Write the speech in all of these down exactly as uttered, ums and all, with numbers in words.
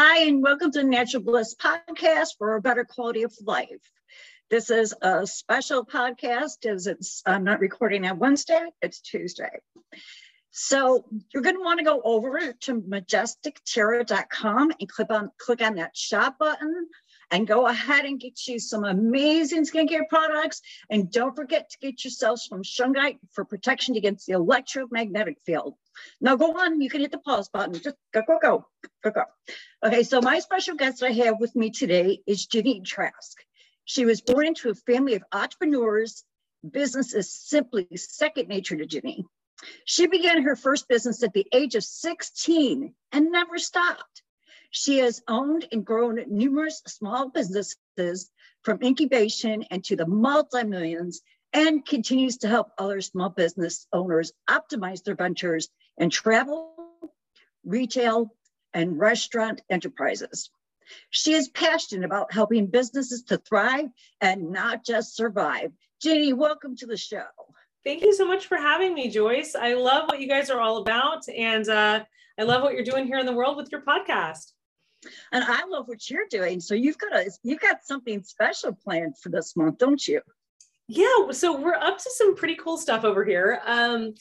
Hi, and welcome to the Natural Bliss Podcast for a better quality of life. This is a special podcast as it's, I'm not recording on Wednesday, it's Tuesday. So you're going to want to go over to Majestic Terra dot com and click on, click on that shop button and go ahead and get you some amazing skincare products. And don't forget to get yourselves from Shungite for protection against the electromagnetic field. Now go on, you can hit the pause button. Just go, go, go, go, go. Okay, so my special guest I have with me today is Jenny Trask. She was born into a family of entrepreneurs. Business is simply second nature to Jenny. She began her first business at the age of sixteen and never stopped. She has owned and grown numerous small businesses from incubation and to the multi-millions and continues to help other small business owners optimize their ventures in travel, retail, and restaurant enterprises. She is passionate about helping businesses to thrive and not just survive. Jenny, welcome to the show. Thank you so much for having me, Joyce. I love what you guys are all about, and uh, I love what you're doing here in the world with your podcast. And I love what you're doing. So you've got a, you've got something special planned for this month, don't you? Yeah. So we're up to some pretty cool stuff over here. Um,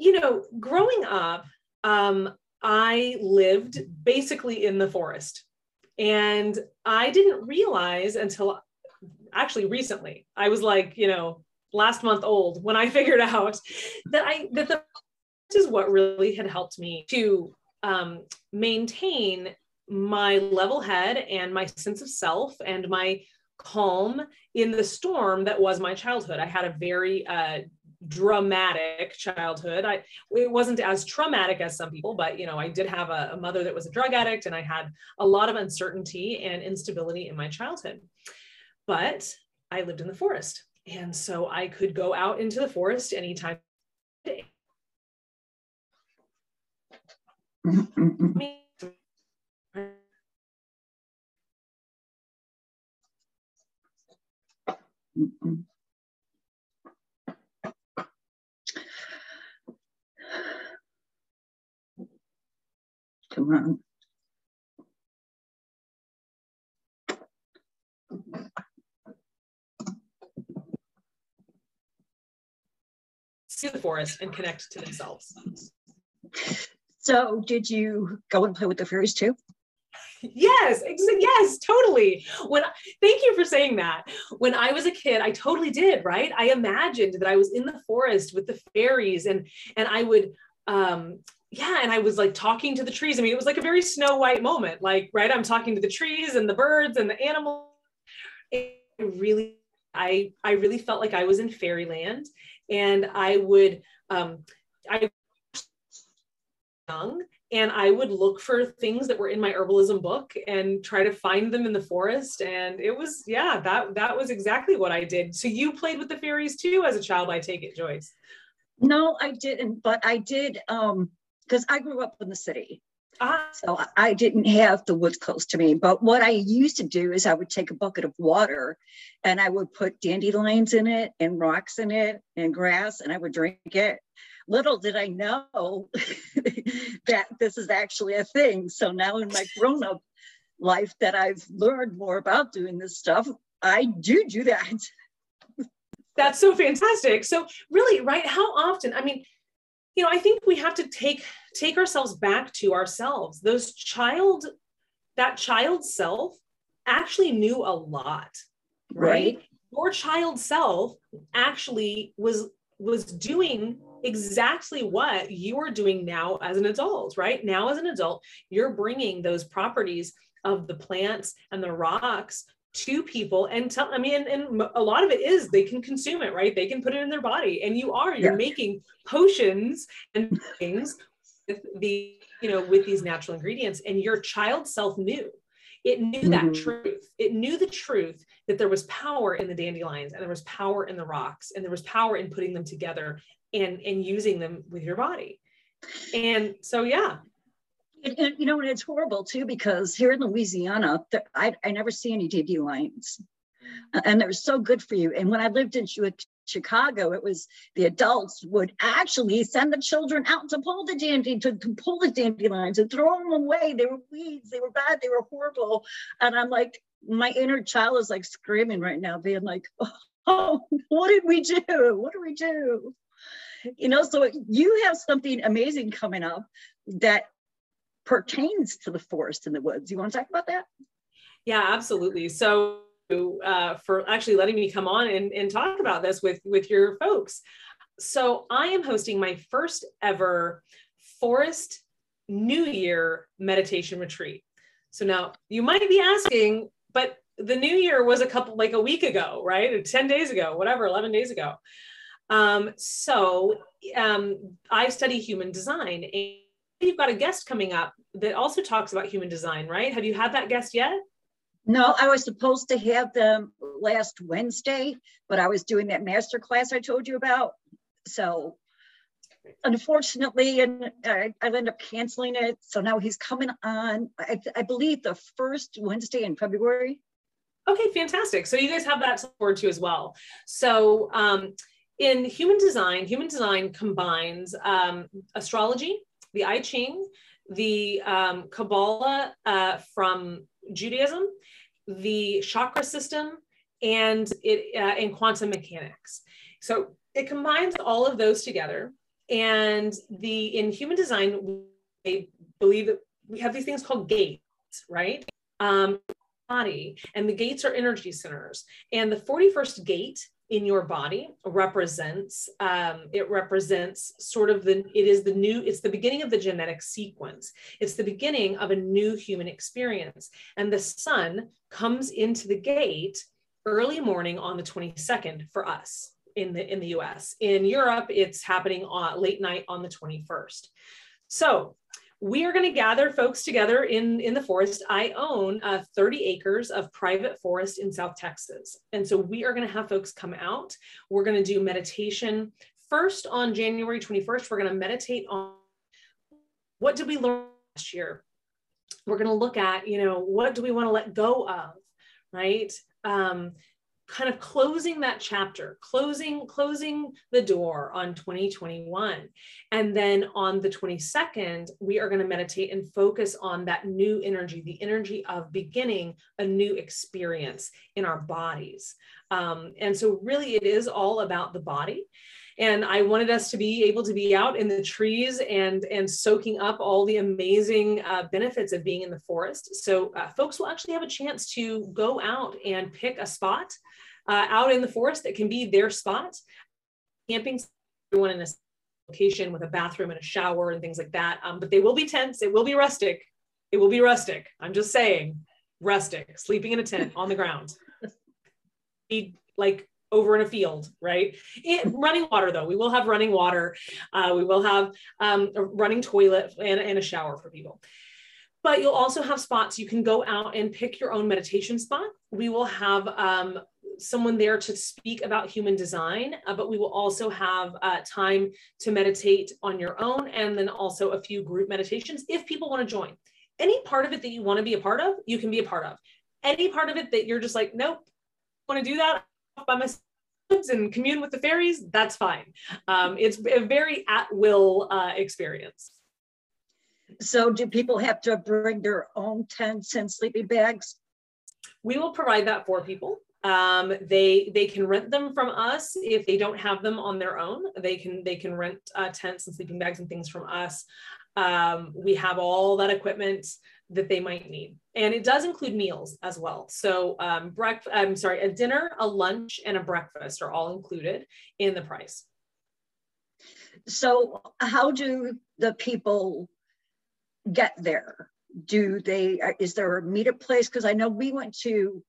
you know, growing up, um, I lived basically in the forest, and I didn't realize until actually recently. I was like, you know, last month old when I figured out that I that the is what really had helped me to um, maintain my level head and my sense of self and my calm in the storm that was my childhood. I had a very uh, dramatic childhood. I it wasn't as traumatic as some people, but you know, I did have a, a mother that was a drug addict, and I had a lot of uncertainty and instability in my childhood. But I lived in the forest, and so I could go out into the forest anytime. Come on. See the forest and connect to themselves. So did you go and play with the fairies too? Yes, yes, totally. When thank you for saying that. When I was a kid, I totally did, right? I imagined that I was in the forest with the fairies, and and I would um yeah, and I was like talking to the trees. I mean, it was like a very Snow White moment, like, right? I'm talking to the trees and the birds and the animals. It really I I really felt like I was in fairyland, and I would um I young, and I would look for things that were in my herbalism book and try to find them in the forest. And it was, yeah, that, that was exactly what I did. So you played with the fairies too as a child, I take it, Joyce? No, I didn't, but I did, um, because I grew up in the city. Ah. So I didn't have the woods close to me. But what I used to do is I would take a bucket of water and I would put dandelions in it and rocks in it and grass, and I would drink it. Little did I know that this is actually a thing. So now in my grown-up life that I've learned more about doing this stuff, I do do that. That's so fantastic. So really, right, how often, I mean, you know, I think we have to take take ourselves back to ourselves. Those child, that child self actually knew a lot, right? right? Your child self actually was was doing exactly what you're doing now as an adult, right? Now as an adult, you're bringing those properties of the plants and the rocks to people and tell, I mean, and a lot of it is they can consume it, right? They can put it in their body, and you are, you're yeah. making potions and things with the, you know, with these natural ingredients, and your child self knew. It knew mm-hmm. that truth. It knew the truth that there was power in the dandelions, and there was power in the rocks, and there was power in putting them together and, and using them with your body. And so, yeah. And, and, you know, and it's horrible too, because here in Louisiana, there, I, I never see any dandelions, and they're so good for you. And when I lived in Chicago, it was the adults would actually send the children out to pull the dandy, to, to pull the dandelions and throw them away. They were weeds, they were bad, they were horrible. And I'm like, my inner child is like screaming right now, being like, oh, what did we do? What do we do? You know, so you have something amazing coming up that pertains to the forest and the woods. You want to talk about that? Yeah, absolutely. So uh, for actually letting me come on and, and talk about this with, with your folks. So I am hosting my first ever Forest New Year meditation retreat. So now you might be asking, but the new year was a couple, like a week ago, right? Or ten days ago, whatever, eleven days ago. Um, so um, I study human design, and you've got a guest coming up that also talks about human design, right? Have you had that guest yet? No, I was supposed to have them last Wednesday, but I was doing that masterclass I told you about. So unfortunately, and I, I ended up canceling it. So now he's coming on, I, I believe the first Wednesday in February. Okay, fantastic. So you guys have that to look forward to as well. So um, in human design, human design combines um, astrology, the I Ching, the um, Kabbalah uh, from Judaism, the chakra system, and it uh, and quantum mechanics. So it combines all of those together. And the in human design, we believe that we have these things called gates, right? Um, body, and the gates are energy centers. And the forty-first gate in your body represents, um, it represents sort of the, it is the new, it's the beginning of the genetic sequence. It's the beginning of a new human experience. And the sun comes into the gate early morning on the twenty-second for us in the, in the U S. In Europe, it's happening on late night on the twenty-first. So we are going to gather folks together in, in the forest. I own uh, thirty acres of private forest in South Texas. And so we are going to have folks come out. We're going to do meditation. First on January twenty-first, we're going to meditate on what did we learn last year? We're going to look at, you know, what do we want to let go of, right? Um, kind of closing that chapter, closing, closing the door on twenty twenty-one. And then on the twenty-second, we are going to meditate and focus on that new energy, the energy of beginning a new experience in our bodies. Um, and so really it is all about the body. And I wanted us to be able to be out in the trees and, and soaking up all the amazing uh, benefits of being in the forest. So uh, folks will actually have a chance to go out and pick a spot uh, out in the forest that can be their spot. Camping, everyone in a location with a bathroom and a shower and things like that. Um, but they will be tents. It will be rustic. It will be rustic. I'm just saying, rustic, sleeping in a tent on the ground. Be like over in a field, right? It, running water though, we will have running water. Uh, we will have um, a running toilet and, and a shower for people. But you'll also have spots. You can go out and pick your own meditation spot. We will have um, someone there to speak about human design, uh, but we will also have uh, time to meditate on your own. And then also a few group meditations if people want to join. Any part of it that you want to be a part of, you can be a part of. Any part of it that you're just like, nope, want to do that by myself and commune with the fairies, that's fine. Um, it's a very at-will uh, experience. So do people have to bring their own tents and sleeping bags? We will provide that for people. Um, they they can rent them from us if they don't have them on their own. They can they can rent uh, tents and sleeping bags and things from us. Um, we have all that equipment that they might need. And it does include meals as well. So um, breakfast, I'm sorry, a dinner, a lunch, and a breakfast are all included in the price. So how do the people get there? Do they, is there a meetup place? Because I know we went to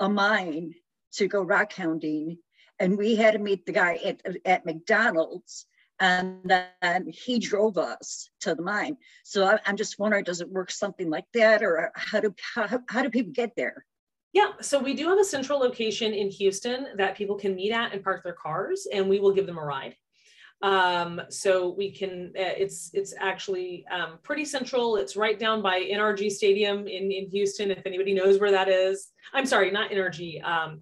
a mine to go rock hounding, and we had to meet the guy at, at McDonald's. And then he drove us to the mine. So I'm just wondering, does it work something like that? Or how do, how, how do people get there? Yeah, so we do have a central location in Houston that people can meet at and park their cars, and we will give them a ride. Um, so we can, uh, it's, it's actually um, pretty central. It's right down by N R G Stadium in, in Houston, if anybody knows where that is. I'm sorry, not N R G, um,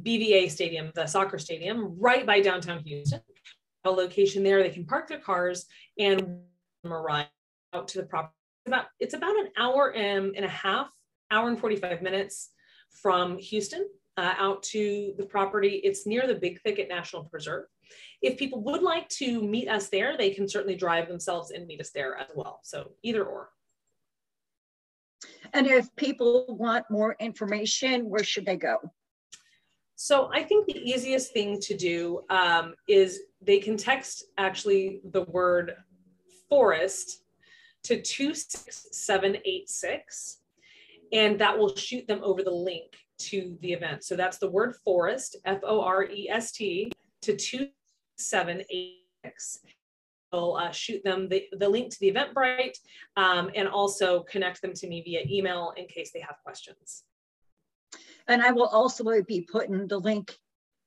B V A Stadium, the soccer stadium, right by downtown Houston. A location there, they can park their cars and ride out to the property. About it's about an hour and, and a half, hour and forty-five minutes from Houston uh, out to the property. It's near the Big Thicket National Preserve. If people would like to meet us there, they can certainly drive themselves and meet us there as well. So either or. And if people want more information, where should they go? So I think the easiest thing to do um, is they can text actually the word forest to two six seven eight six, and that will shoot them over the link to the event. So that's the word forest, F O R E S T, to two seven eight six. We'll uh, shoot them the, the link to the Eventbrite um, and also connect them to me via email in case they have questions. And I will also be putting the link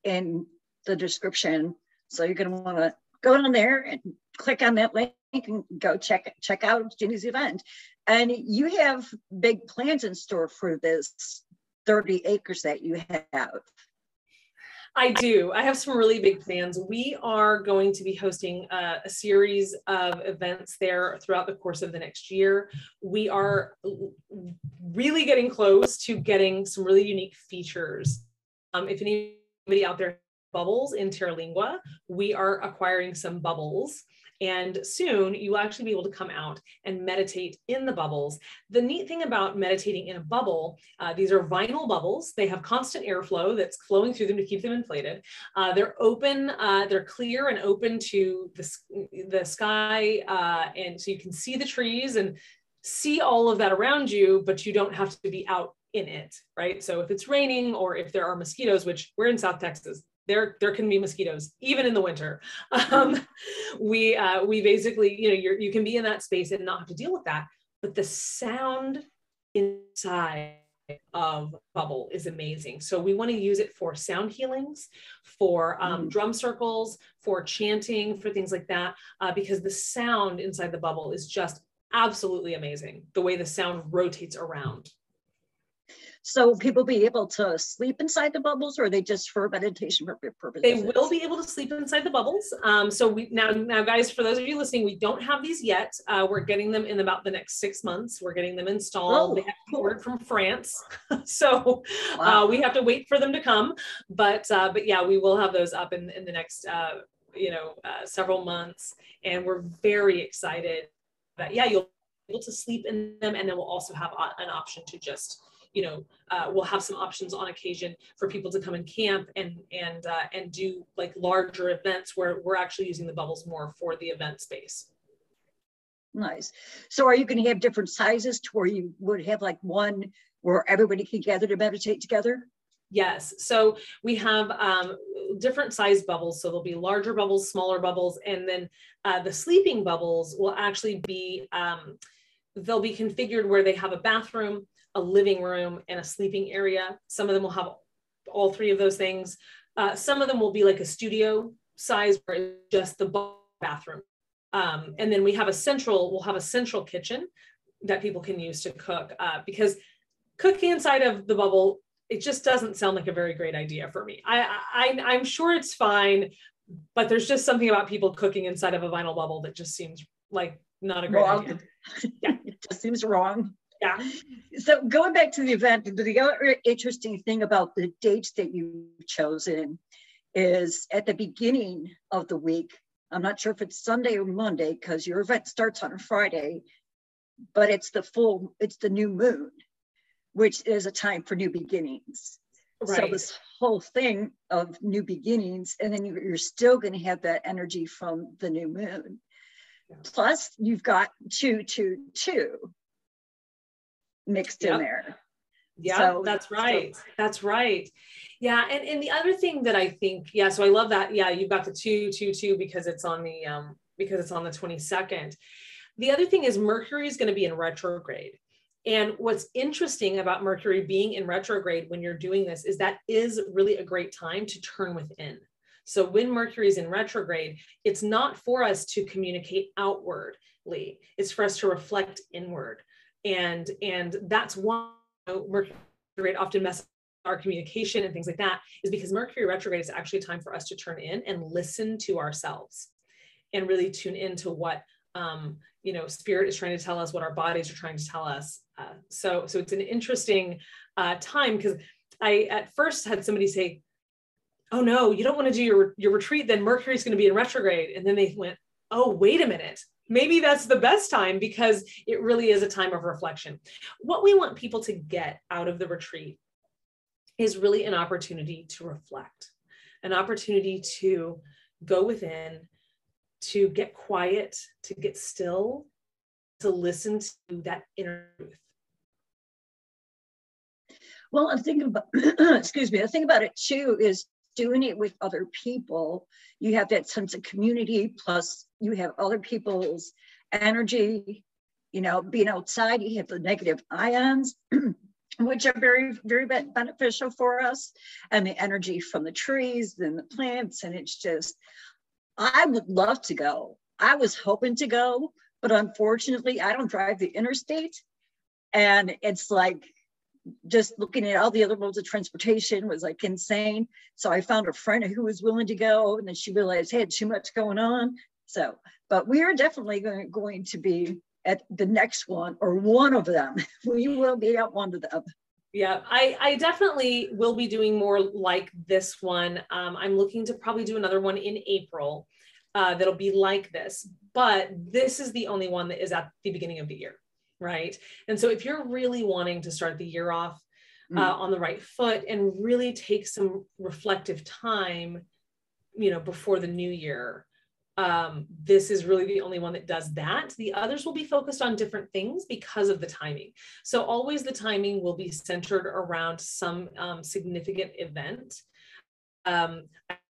in the description. So you're going to want to go down there and click on that link and go check check out Jenny's event. And you have big plans in store for this thirty acres that you have. I do. I have some really big plans. We are going to be hosting a, a series of events there throughout the course of the next year. We are really getting close to getting some really unique features. Um, if anybody out there has bubbles in Terralingua, we are acquiring some bubbles. And soon you'll actually be able to come out and meditate in the bubbles. The neat thing about meditating in a bubble, uh, these are vinyl bubbles. They have constant airflow that's flowing through them to keep them inflated. Uh, they're open, uh, they're clear and open to the, the sky. Uh, and so you can see the trees and see all of that around you, but you don't have to be out in it, right? So if it's raining or if there are mosquitoes, which we're in South Texas, There, there can be mosquitoes even in the winter. Um, we, uh, we basically, you know, you're, you can be in that space and not have to deal with that. But the sound inside of bubble is amazing. So we want to use it for sound healings, for um, drum circles, for chanting, for things like that, uh, because the sound inside the bubble is just absolutely amazing. The way the sound rotates around. So will people be able to sleep inside the bubbles, or are they just for meditation purposes? They will be able to sleep inside the bubbles. Um, so we now, now guys, for those of you listening, we don't have these yet. Uh, we're getting them in about the next six months. We're getting them installed. Oh, they have to be ordered from France. so wow. uh, we have to wait for them to come. But uh, but yeah, we will have those up in, in the next, uh, you know, uh, several months. And we're very excited that, yeah, you'll be able to sleep in them. And then we'll also have a, an option to just, you know, uh, we'll have some options on occasion for people to come and camp and and uh, and do like larger events where we're actually using the bubbles more for the event space. Nice. So are you going to have different sizes to where you would have like one where everybody can gather to meditate together? Yes. So we have um, different size bubbles. So there'll be larger bubbles, smaller bubbles, and then uh, the sleeping bubbles will actually be, um, they'll be configured where they have a bathroom, a living room, and a sleeping area. Some of them will have all three of those things. Uh, some of them will be like a studio size where it's just the bathroom. Um, and then we have a central, we'll have a central kitchen that people can use to cook uh, because cooking inside of the bubble, it just doesn't sound like a very great idea for me. I, I, I'm sure it's fine, but there's just something about people cooking inside of a vinyl bubble that just seems like not a great wrong. idea. Yeah. It just seems wrong. Yeah. So going back to the event, the other interesting thing about the dates that you've chosen is at the beginning of the week. I'm not sure if it's Sunday or Monday because your event starts on a Friday, but it's the full, it's the new moon, which is a time for new beginnings. Right. So this whole thing of new beginnings, and then you're still going to have that energy from the new moon. Yeah. Plus you've got two, two, two. mixed yep. in there. Yeah, so, that's right. So. That's right. Yeah. And, and the other thing that I think, yeah, so I love that. Yeah. You've got the two, two, two, because it's on the, um, because it's on the twenty-second. The other thing is Mercury is going to be in retrograde. And what's interesting about Mercury being in retrograde when you're doing this is that is really a great time to turn within. So when Mercury is in retrograde, it's not for us to communicate outwardly. It's for us to reflect inward. And, and that's why Mercury often messes our communication and things like that, is because Mercury retrograde is actually a time for us to turn in and listen to ourselves and really tune into what, um, you know, spirit is trying to tell us, what our bodies are trying to tell us. Uh, so, so it's an interesting uh, time, because I at first had somebody say, oh no, you don't want to do your, your retreat, then Mercury's going to be in retrograde. And then they went, oh, wait a minute. Maybe that's the best time, because it really is a time of reflection. What we want people to get out of the retreat is really an opportunity to reflect, an opportunity to go within, to get quiet, to get still, to listen to that inner truth. Well, I'm thinking about, excuse me, I think about it too, is doing it with other people. You have that sense of community, plus you have other people's energy, you know, being outside, you have the negative ions, which are very, very beneficial for us, and the energy from the trees and the plants. And it's just, I would love to go. I was hoping to go, but unfortunately I don't drive the interstate. And it's like, just looking at all the other modes of transportation was like insane. So I found a friend who was willing to go, and then she realized, hey, too much going on. So, but we are definitely going, going to be at the next one, or one of them. We will be at one of them. Yeah, I, I definitely will be doing more like this one. Um, I'm looking to probably do another one in April uh, that'll be like this, but this is the only one that is at the beginning of the year. Right. And so if you're really wanting to start the year off uh, mm. on the right foot and really take some reflective time, you know, before the new year, um, this is really the only one that does that. The others will be focused on different things because of the timing. So always the timing will be centered around some um, significant event. Um,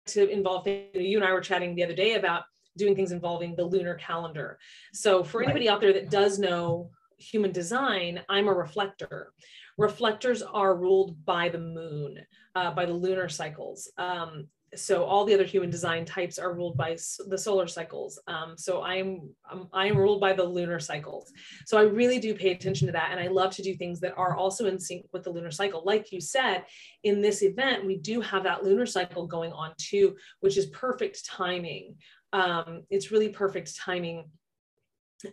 to involve, you know, you and I were chatting the other day about doing things involving the lunar calendar. So for anybody out there that does know Human Design, I'm a reflector. Reflectors are ruled by the moon, uh, by the lunar cycles. Um, so all the other Human Design types are ruled by the solar cycles. Um, so I'm, I'm, I'm ruled by the lunar cycles. So I really do pay attention to that. And I love to do things that are also in sync with the lunar cycle. Like you said, in this event, we do have that lunar cycle going on too, which is perfect timing. Um, it's really perfect timing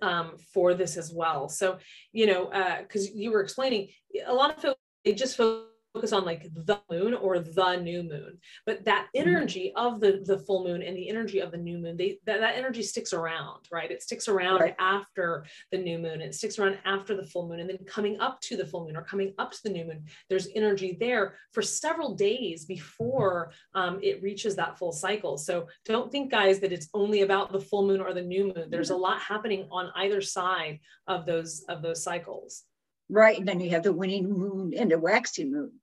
um, for this as well. So, you know, uh, cause you were explaining, a lot of folks, they just focus on like the moon or the new moon, but that energy of the, the full moon and the energy of the new moon, they, that, that energy sticks around, right? It sticks around right. after the new moon, it sticks around after the full moon, and then coming up to the full moon or coming up to the new moon, there's energy there for several days before um, it reaches that full cycle. So don't think, guys, that it's only about the full moon or the new moon. There's a lot happening on either side of those, of those cycles. Right, and then you have the waning moon and the waxing moon,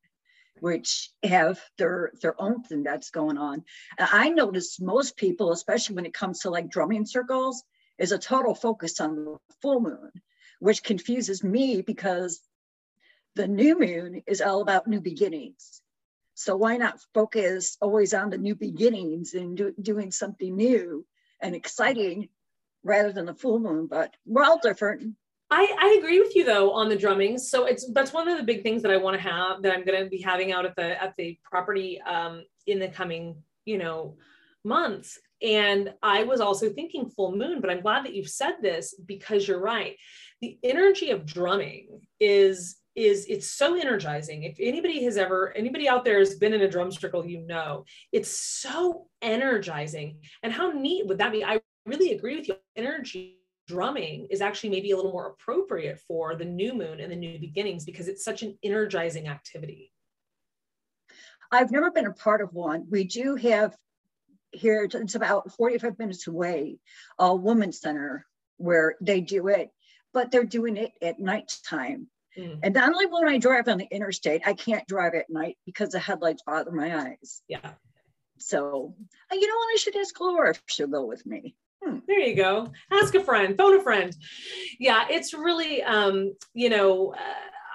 which have their their own thing that's going on. And I notice most people, especially when it comes to like drumming circles, is a total focus on the full moon, which confuses me because the new moon is all about new beginnings. So why not focus always on the new beginnings and do, doing something new and exciting rather than the full moon? But we're all different. I, I agree with you though on the drumming. So it's, that's one of the big things that I want to have, that I'm going to be having out at the, at the property um, in the coming, you know, months. And I was also thinking full moon, but I'm glad that you've said this, because you're right. The energy of drumming is, is it's so energizing. If anybody has ever, anybody out there has been in a drum circle, you know, it's so energizing. And how neat would that be? I really agree with you. Energy drumming is actually maybe a little more appropriate for the new moon and the new beginnings, because it's such an energizing activity. I've never been a part of one. We do have here, it's about forty-five minutes away, a women's center where they do it, but they're doing it at nighttime. Mm. And not only when I drive on the interstate, I can't drive at night because the headlights bother my eyes. Yeah. So, you know what? I should ask Laura if she'll go with me. Hmm. There you go. Ask a friend, phone a friend. Yeah, it's really, um, you know, uh,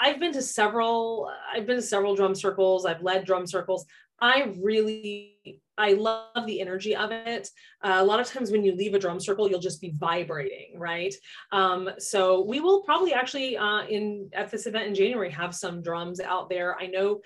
I've been to several, I've been to several drum circles. I've led drum circles. I really, I love the energy of it. Uh, a lot of times when you leave a drum circle, you'll just be vibrating, right? Um, so we will probably actually uh, in at this event in January have some drums out there. I know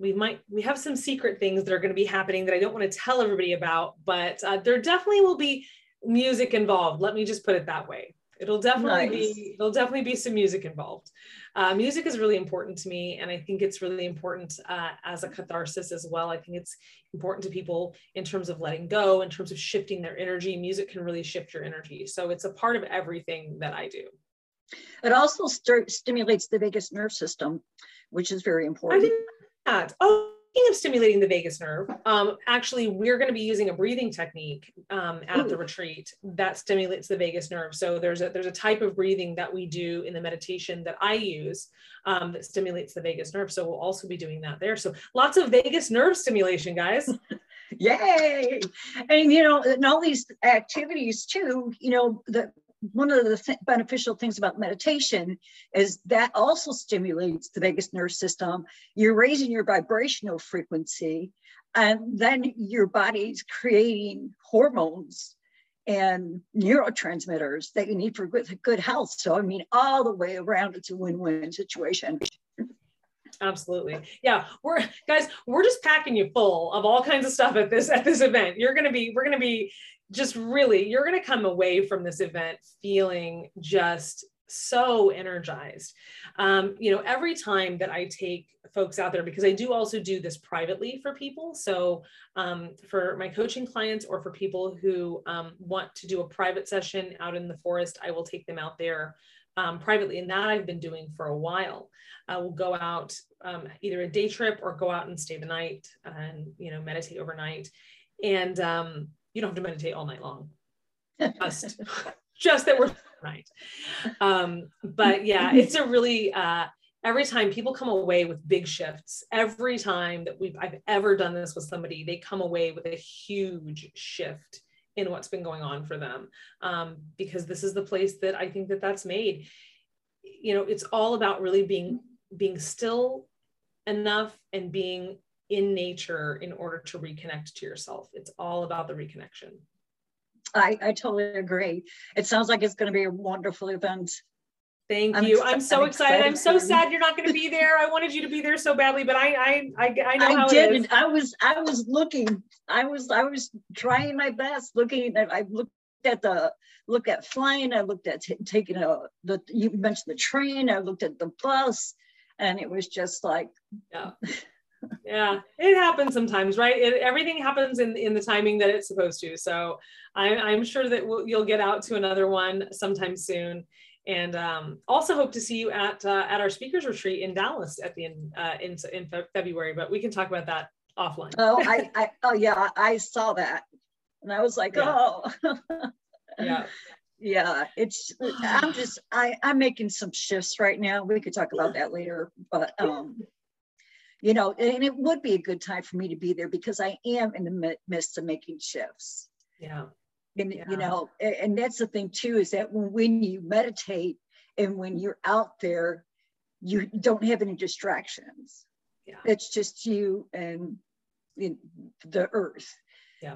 we might, we have some secret things that are going to be happening that I don't want to tell everybody about, but uh, there definitely will be music involved. Let me just put it that way. It'll definitely nice. be, it'll definitely be some music involved. Uh, music is really important to me. And I think it's really important uh, as a catharsis as well. I think it's important to people in terms of letting go, in terms of shifting their energy. Music can really shift your energy. So it's a part of everything that I do. It also st- stimulates the vagus nerve system, which is very important. I didn't know that. Oh, speaking of stimulating the vagus nerve, um, actually, we're going to be using a breathing technique um, at Ooh. the retreat that stimulates the vagus nerve. So there's a, there's a type of breathing that we do in the meditation that I use um, that stimulates the vagus nerve. So we'll also be doing that there. So lots of vagus nerve stimulation, guys. Yay. And, you know, in all these activities too, you know, the one of the th- beneficial things about meditation is that also stimulates the vagus nerve system. You're raising your vibrational frequency, and then your body's creating hormones and neurotransmitters that you need for good, good health. So, I mean, all the way around, it's a win-win situation. Absolutely. Yeah. We're guys, we're just packing you full of all kinds of stuff at this, at this event. You're going to be, we're going to be just really, you're going to come away from this event feeling just so energized. Um, you know, every time that I take folks out there, because I do also do this privately for people. So um, for my coaching clients or for people who um, want to do a private session out in the forest, I will take them out there Um, privately, and that I've been doing for a while. I will go out um, either a day trip or go out and stay the night and, you know, meditate overnight. And um, you don't have to meditate all night long. Just, just that we're right. Um, but yeah, it's a really, uh, every time people come away with big shifts, every time that we've, I've ever done this with somebody, they come away with a huge shift in what's been going on for them. Um, because this is the place that I think that that's made, you know, it's all about really being, being still enough and being in nature in order to reconnect to yourself. It's all about the reconnection. I, I totally agree. It sounds like it's going to be a wonderful event. Thank I'm you. Exci- I'm so I'm excited. excited. I'm so sad you're not going to be there. I wanted you to be there so badly, but I, I, I, I know I how did. It is. I was, I was looking. I was, I was trying my best. Looking at, I looked at the, look at flying. I looked at t- taking a. The you mentioned the train. I looked at the bus, and it was just like, yeah, yeah. It happens sometimes, right? It, everything happens in in the timing that it's supposed to. So I, I'm sure that we'll, you'll get out to another one sometime soon. And um, also hope to see you at uh, at our speakers retreat in Dallas at the end uh, in in fe- February. But we can talk about that offline. oh, I, I oh yeah, I saw that, and I was like, yeah. oh, yeah, yeah. It's I'm just I I'm making some shifts right now. We could talk about that later, but um, you know, and it would be a good time for me to be there because I am in the midst of making shifts. Yeah. And, yeah. you know, and that's the thing too, is that when you meditate and when you're out there, you don't have any distractions. Yeah. It's just you and you know, the earth. Yeah.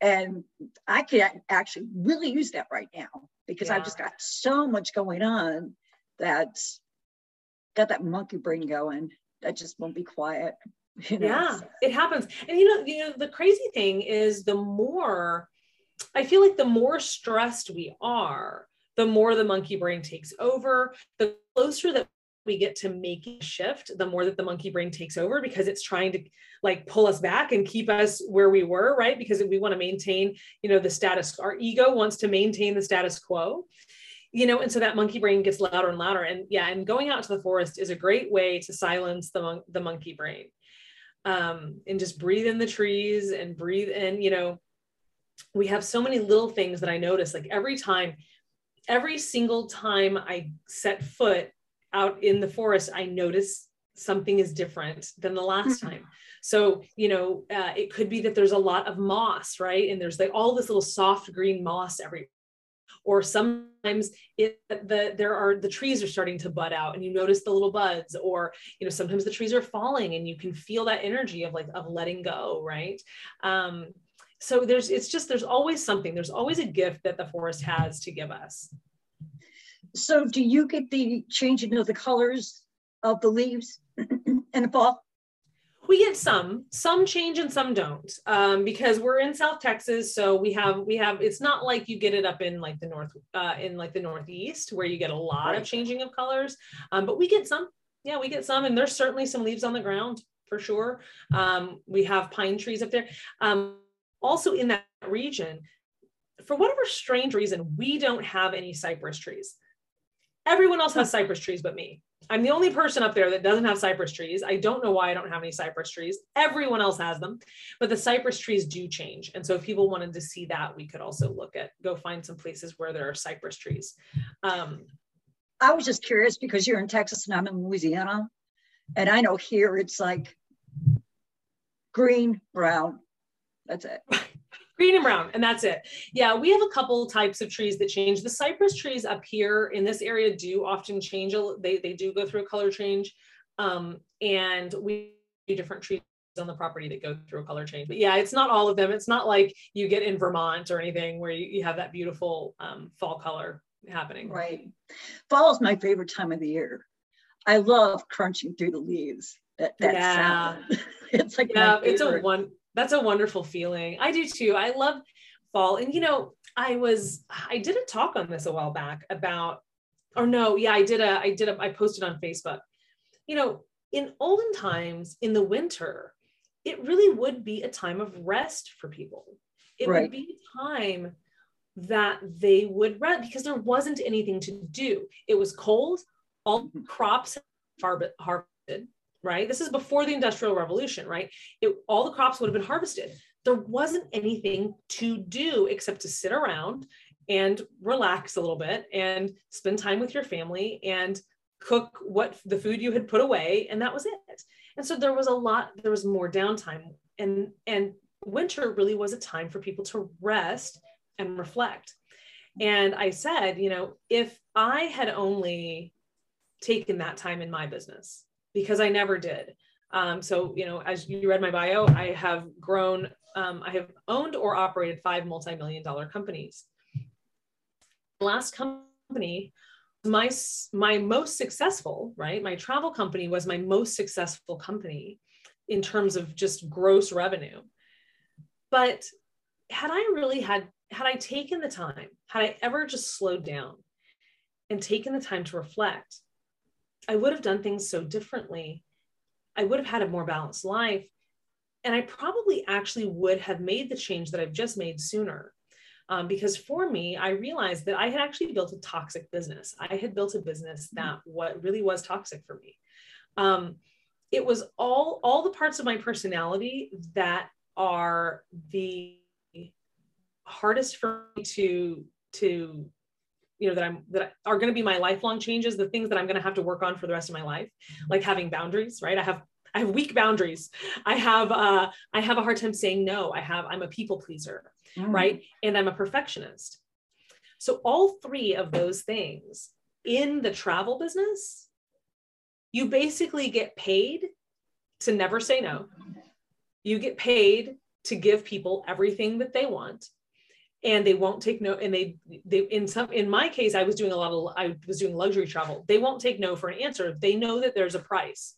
And I can actually really use that right now because yeah. I've just got so much going on that's got that monkey brain going that just won't be quiet. You know? Yeah, it happens. And, you know, you know, the crazy thing is the more I feel like the more stressed we are, the more the monkey brain takes over. The closer that we get to making a shift, the more that the monkey brain takes over because it's trying to like pull us back and keep us where we were, right? Because we want to maintain, you know, the status, our ego wants to maintain the status quo, you know, and so that monkey brain gets louder and louder. And yeah, and going out to the forest is a great way to silence the mon- the monkey brain um, and just breathe in the trees and breathe in, you know. We have so many little things that I notice, like every time, every single time I set foot out in the forest, I notice something is different than the last time. So, you know, uh, it could be that there's a lot of moss, right? And there's like all this little soft green moss everywhere. Or sometimes it, the, there are, the trees are starting to bud out and you notice the little buds, or, you know, sometimes the trees are falling and you can feel that energy of like, of letting go. Right. Um, So there's, it's just, there's always something, there's always a gift that the forest has to give us. So do you get the changing of the colors of the leaves in the fall? We get some, some change and some don't, um, because we're in South Texas. So we have, we have, it's not like you get it up in like the North, uh, in like the Northeast where you get a lot right. of changing of colors, um, but we get some, yeah, we get some, and there's certainly some leaves on the ground for sure. Um, we have pine trees up there. Um, also in that region, for whatever strange reason, we don't have any cypress trees. Everyone else has cypress trees but me. I'm the only person up there that doesn't have cypress trees. I don't know why I don't have any cypress trees. Everyone else has them, but the cypress trees do change. And so if people wanted to see that, we could also look at, go find some places where there are cypress trees. Um, I was just curious because you're in Texas and I'm in Louisiana. And I know here it's like green, brown, that's it. Green and brown, and that's it. Yeah, we have a couple types of trees that change. The cypress trees up here in this area do often change. They, they do go through a color change. Um, and we do different trees on the property that go through a color change. But yeah, it's not all of them. It's not like you get in Vermont or anything where you, you have that beautiful um, fall color happening. Right. Fall is my favorite time of the year. I love crunching through the leaves. That, that yeah. sound. It's like yeah, it's a one. That's a wonderful feeling. I do too. I love fall. And, you know, I was, I did a talk on this a while back about, or no, yeah, I did a, I did a, I posted on Facebook, you know, in olden times in the winter, it really would be a time of rest for people. It right. would be a time that they would rest because there wasn't anything to do. It was cold, all crops harvested. Right? This is before the Industrial Revolution, right? It, all the crops would have been harvested. There wasn't anything to do except to sit around and relax a little bit and spend time with your family and cook what the food you had put away. And that was it. And so there was a lot, there was more downtime, and, and winter really was a time for people to rest and reflect. And I said, you know, if I had only taken that time in my business, because I never did. Um, so, you know, as you read my bio, I have grown, um, I have owned or operated five multi-million dollar companies. The last company, my, my most successful, right? My travel company was my most successful company in terms of just gross revenue. But had I really had, had I taken the time, had I ever just slowed down and taken the time to reflect, I would have done things so differently. I would have had a more balanced life. And I probably actually would have made the change that I've just made sooner. Um, because for me, I realized that I had actually built a toxic business. I had built a business that what really was toxic for me. Um, it was all, all the parts of my personality that are the hardest for me to, to, you know, that I'm, that are going to be my lifelong changes, the things that I'm going to have to work on for the rest of my life, like having boundaries, right? I have, I have weak boundaries. I have, uh, I have a hard time saying no. I have, I'm a people pleaser, mm. right? And I'm a perfectionist. So all three of those things in the travel business, you basically get paid to never say no. You get paid to give people everything that they want. And they won't take no, and they, they, in some, in my case, I was doing a lot of, I was doing luxury travel. They won't take no for an answer. They know that there's a price.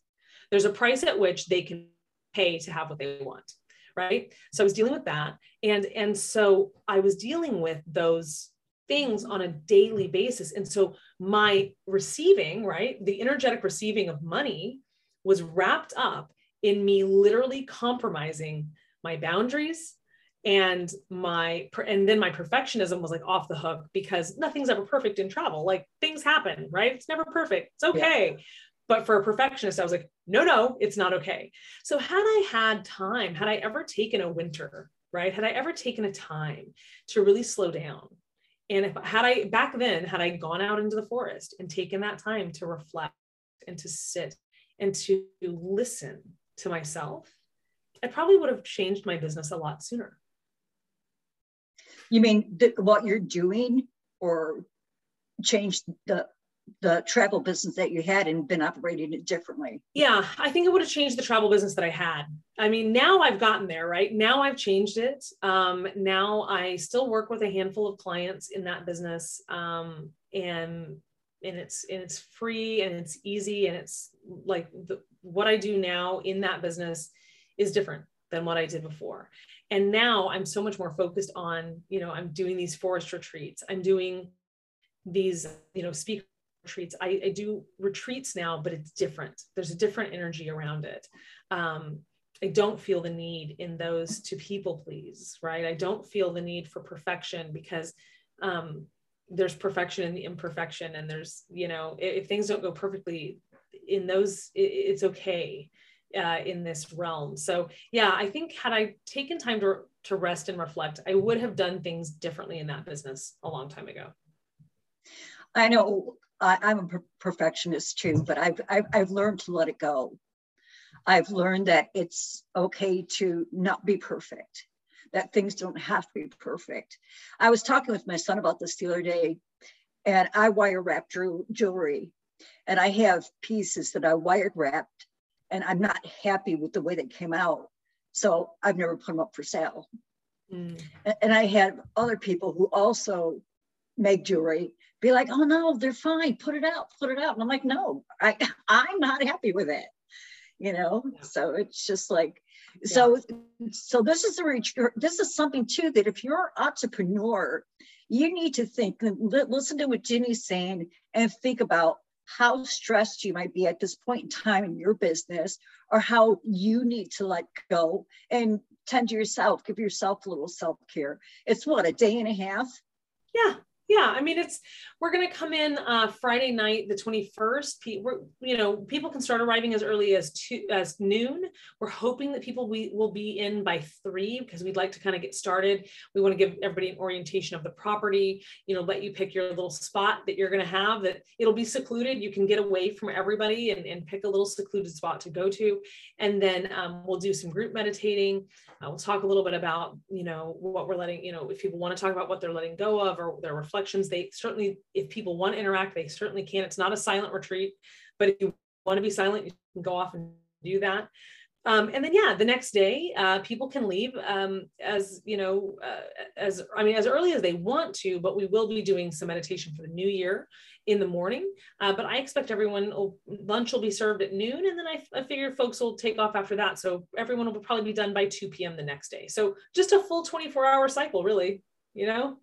There's a price at which they can pay to have what they want, right? So I was dealing with that. And, and so I was dealing with those things on a daily basis. And so my receiving, right, the energetic receiving of money was wrapped up in me literally compromising my boundaries. And my, and then my perfectionism was like off the hook because nothing's ever perfect in travel. Like things happen, right? It's never perfect. It's okay. Yeah. But for a perfectionist, I was like, no, no, it's not okay. So had I had time, had I ever taken a winter, right? Had I ever taken a time to really slow down? And if had I back then, had I gone out into the forest and taken that time to reflect and to sit and to listen to myself, I probably would have changed my business a lot sooner. You mean what you're doing, or change the the travel business that you had and been operating it differently? Yeah, I think it would have changed the travel business that I had. I mean, now I've gotten there, right? Now I've changed it. Um, now I still work with a handful of clients in that business, um, and and it's and it's free and it's easy and it's like the, what I do now in that business is different than what I did before. And now I'm so much more focused on, you know, I'm doing these forest retreats. I'm doing these, you know, speaker retreats. I, I do retreats now, but it's different. There's a different energy around it. Um, I don't feel the need in those to people please, right? I don't feel the need for perfection because um, there's perfection in the imperfection. And there's, you know, if, if things don't go perfectly in those, it, it's okay. Uh, in this realm. So yeah, I think had I taken time to, to rest and reflect, I would have done things differently in that business a long time ago. I know I, I'm a per perfectionist too, but I've, I've, I've learned to let it go. I've learned that it's okay to not be perfect, that things don't have to be perfect. I was talking with my son about this the other day, and I wire wrap jewelry, and I have pieces that I wired wrapped, and I'm not happy with the way they came out. So I've never put them up for sale. Mm. And I had other people who also make jewelry be like, oh no, they're fine, put it out, put it out. And I'm like, no, I, I'm not happy with it. You know, yeah. So it's just like, yeah. so, so this is a this is something too, that if you're an entrepreneur, you need to think, listen to what Jenny's saying and think about how stressed you might be at this point in time in your business, or how you need to let go and tend to yourself, give yourself a little self-care. It's what, a day and a half? Yeah, yeah. I mean, it's, we're going to come in uh, Friday night, the twenty-first. Pe we're, you know, people can start arriving as early as two, as noon. We're hoping that people we, will be in by three, because we'd like to kind of get started. We want to give everybody an orientation of the property, you know, let you pick your little spot that you're going to have, that it'll be secluded. You can get away from everybody and, and pick a little secluded spot to go to. And then um, we'll do some group meditating. Uh, we'll talk a little bit about, you know, what we're letting, you know, if people want to talk about what they're letting go of or their reflection. They certainly, if people want to interact, they certainly can. It's not a silent retreat, but if you want to be silent, you can go off and do that. Um, and then, yeah, the next day, uh, people can leave um, as, you know, uh, as, I mean, as early as they want to, but we will be doing some meditation for the new year in the morning. Uh, but I expect everyone, will, lunch will be served at noon. And then I, I figure folks will take off after that. So everyone will probably be done by two P M the next day. So just a full twenty-four hour cycle, really, you know?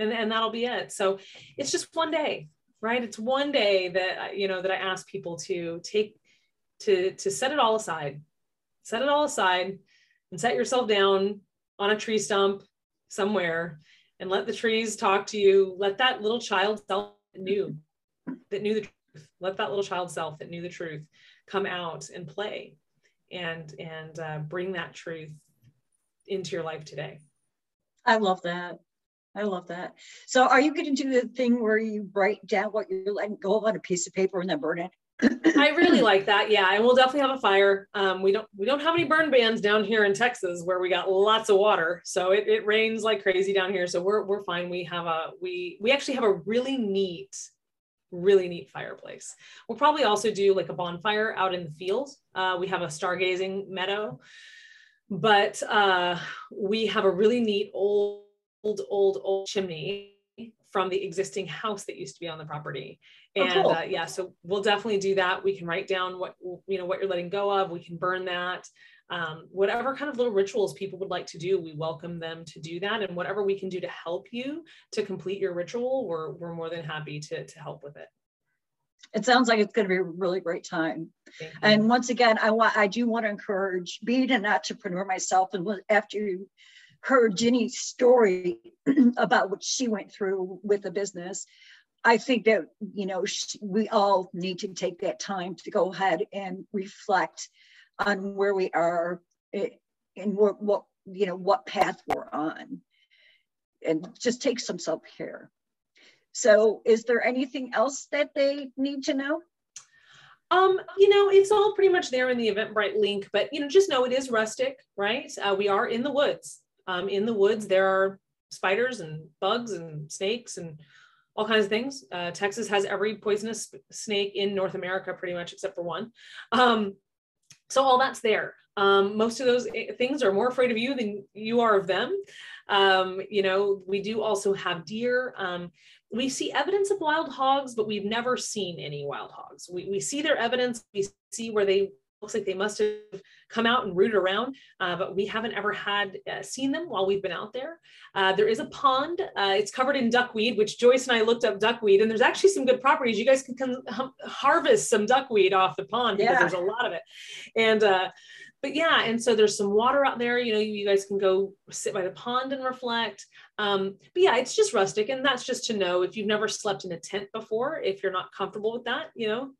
And, and that'll be it. So it's just one day, right? It's one day that, you know, that I ask people to take, to, to set it all aside, set it all aside and set yourself down on a tree stump somewhere and let the trees talk to you. Let that little child self that knew, that knew the truth. Let that little child self that knew the truth come out and play and, and uh, bring that truth into your life today. I love that. I love that. So are you going to do the thing where you write down what you're letting go of on a piece of paper and then burn it? I really like that. Yeah. And we'll definitely have a fire. Um, we don't, we don't have any burn bans down here in Texas where we got lots of water. So it, it rains like crazy down here. So we're, we're fine. We have a, we, we actually have a really neat, really neat fireplace. We'll probably also do like a bonfire out in the field. Uh, we have a stargazing meadow, but uh, we have a really neat old, old, old, old chimney from the existing house that used to be on the property. And oh, cool. uh, yeah, so we'll definitely do that. We can write down what, you know, what you're letting go of. We can burn that. Um, whatever kind of little rituals people would like to do, we welcome them to do that. And whatever we can do to help you to complete your ritual, we're, we're more than happy to, to help with it. It sounds like it's going to be a really great time. And once again, I want, I do want to encourage being an entrepreneur myself. And after you heard Jenny's story about what she went through with the business, I think that, you know, she, we all need to take that time to go ahead and reflect on where we are and what, what you know, what path we're on, and just take some self-care. So is there anything else that they need to know? Um, you know, it's all pretty much there in the Eventbrite link, but, you know, just know it is rustic, right? Uh, we are in the woods. Um, in the woods, there are spiders and bugs and snakes and all kinds of things. Uh, Texas has every poisonous snake in North America, pretty much, except for one. Um, so all that's there. Um, most of those things are more afraid of you than you are of them. Um, you know, we do also have deer. Um, we see evidence of wild hogs, but we've never seen any wild hogs. We, we see their evidence, we see where they, looks like they must have come out and rooted around, uh, but we haven't ever had uh, seen them while we've been out there. Uh, there is a pond. Uh, it's covered in duckweed, which Joyce and I looked up duckweed, and there's actually some good properties. You guys can come hum, harvest some duckweed off the pond because yeah. there's a lot of it. And uh, but yeah, and so there's some water out there. You know, you guys can go sit by the pond and reflect. Um, but yeah, it's just rustic, and that's just to know if you've never slept in a tent before, if you're not comfortable with that, you know,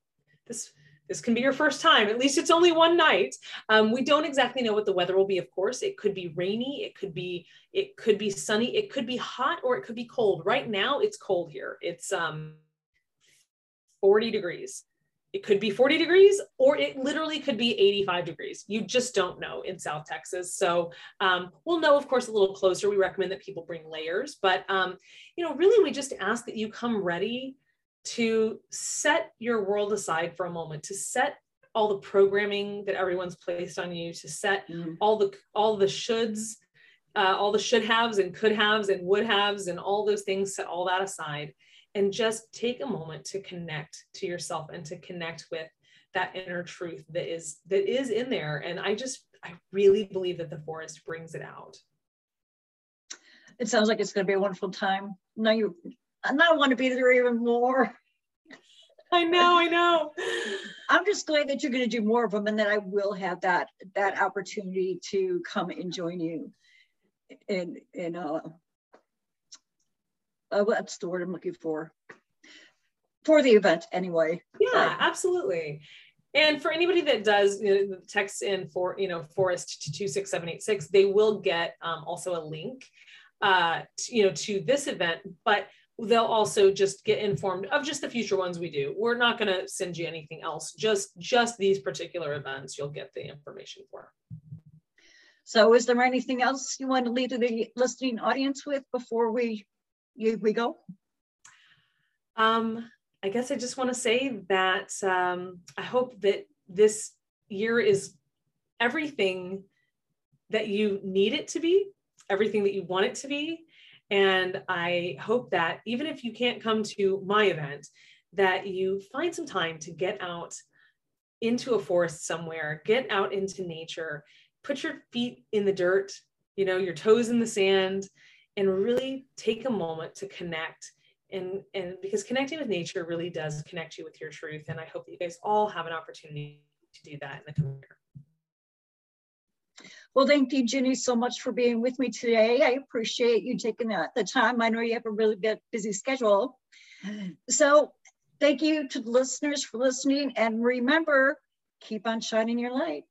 this. This can be your first time. At least it's only one night. Um, we don't exactly know what the weather will be. Of course, it could be rainy. It could be, it could be sunny. It could be hot, or it could be cold. Right now it's cold here. It's um, forty degrees. It could be forty degrees, or it literally could be eighty-five degrees. You just don't know in South Texas. So um, we'll know, of course, a little closer. We recommend that people bring layers, but um, you know, really we just ask that you come ready to set your world aside for a moment, to set all the programming that everyone's placed on you, to set mm. all the all the shoulds, uh, all the should haves and could haves and would haves and all those things, set all that aside and just take a moment to connect to yourself and to connect with that inner truth that is that is in there. And I just, I really believe that the forest brings it out. It sounds like it's going to be a wonderful time. Now you And I want to be there even more. I know, I know. I'm just glad that you're going to do more of them, and that I will have that that opportunity to come and join you. And and uh, uh what's the word I'm looking for? For the event, anyway. Yeah, um, absolutely. And for anybody that does, you know, text in for you know forest to two six seven eight six, they will get um, also a link, uh, to, you know, to this event, but they'll also just get informed of just the future ones we do. We're not going to send you anything else, just, just these particular events you'll get the information for. So is there anything else you want to leave to the listening audience with before we, we go? Um, I guess I just want to say that um, I hope that this year is everything that you need it to be, everything that you want it to be. And I hope that even if you can't come to my event, that you find some time to get out into a forest somewhere, get out into nature, put your feet in the dirt, you know, your toes in the sand, and really take a moment to connect. And, and because connecting with nature really does connect you with your truth. And I hope that you guys all have an opportunity to do that in the coming year. Well, thank you, Jenny, so much for being with me today. I appreciate you taking the, the time. I know you have a really busy schedule. So thank you to the listeners for listening. And remember, keep on shining your light.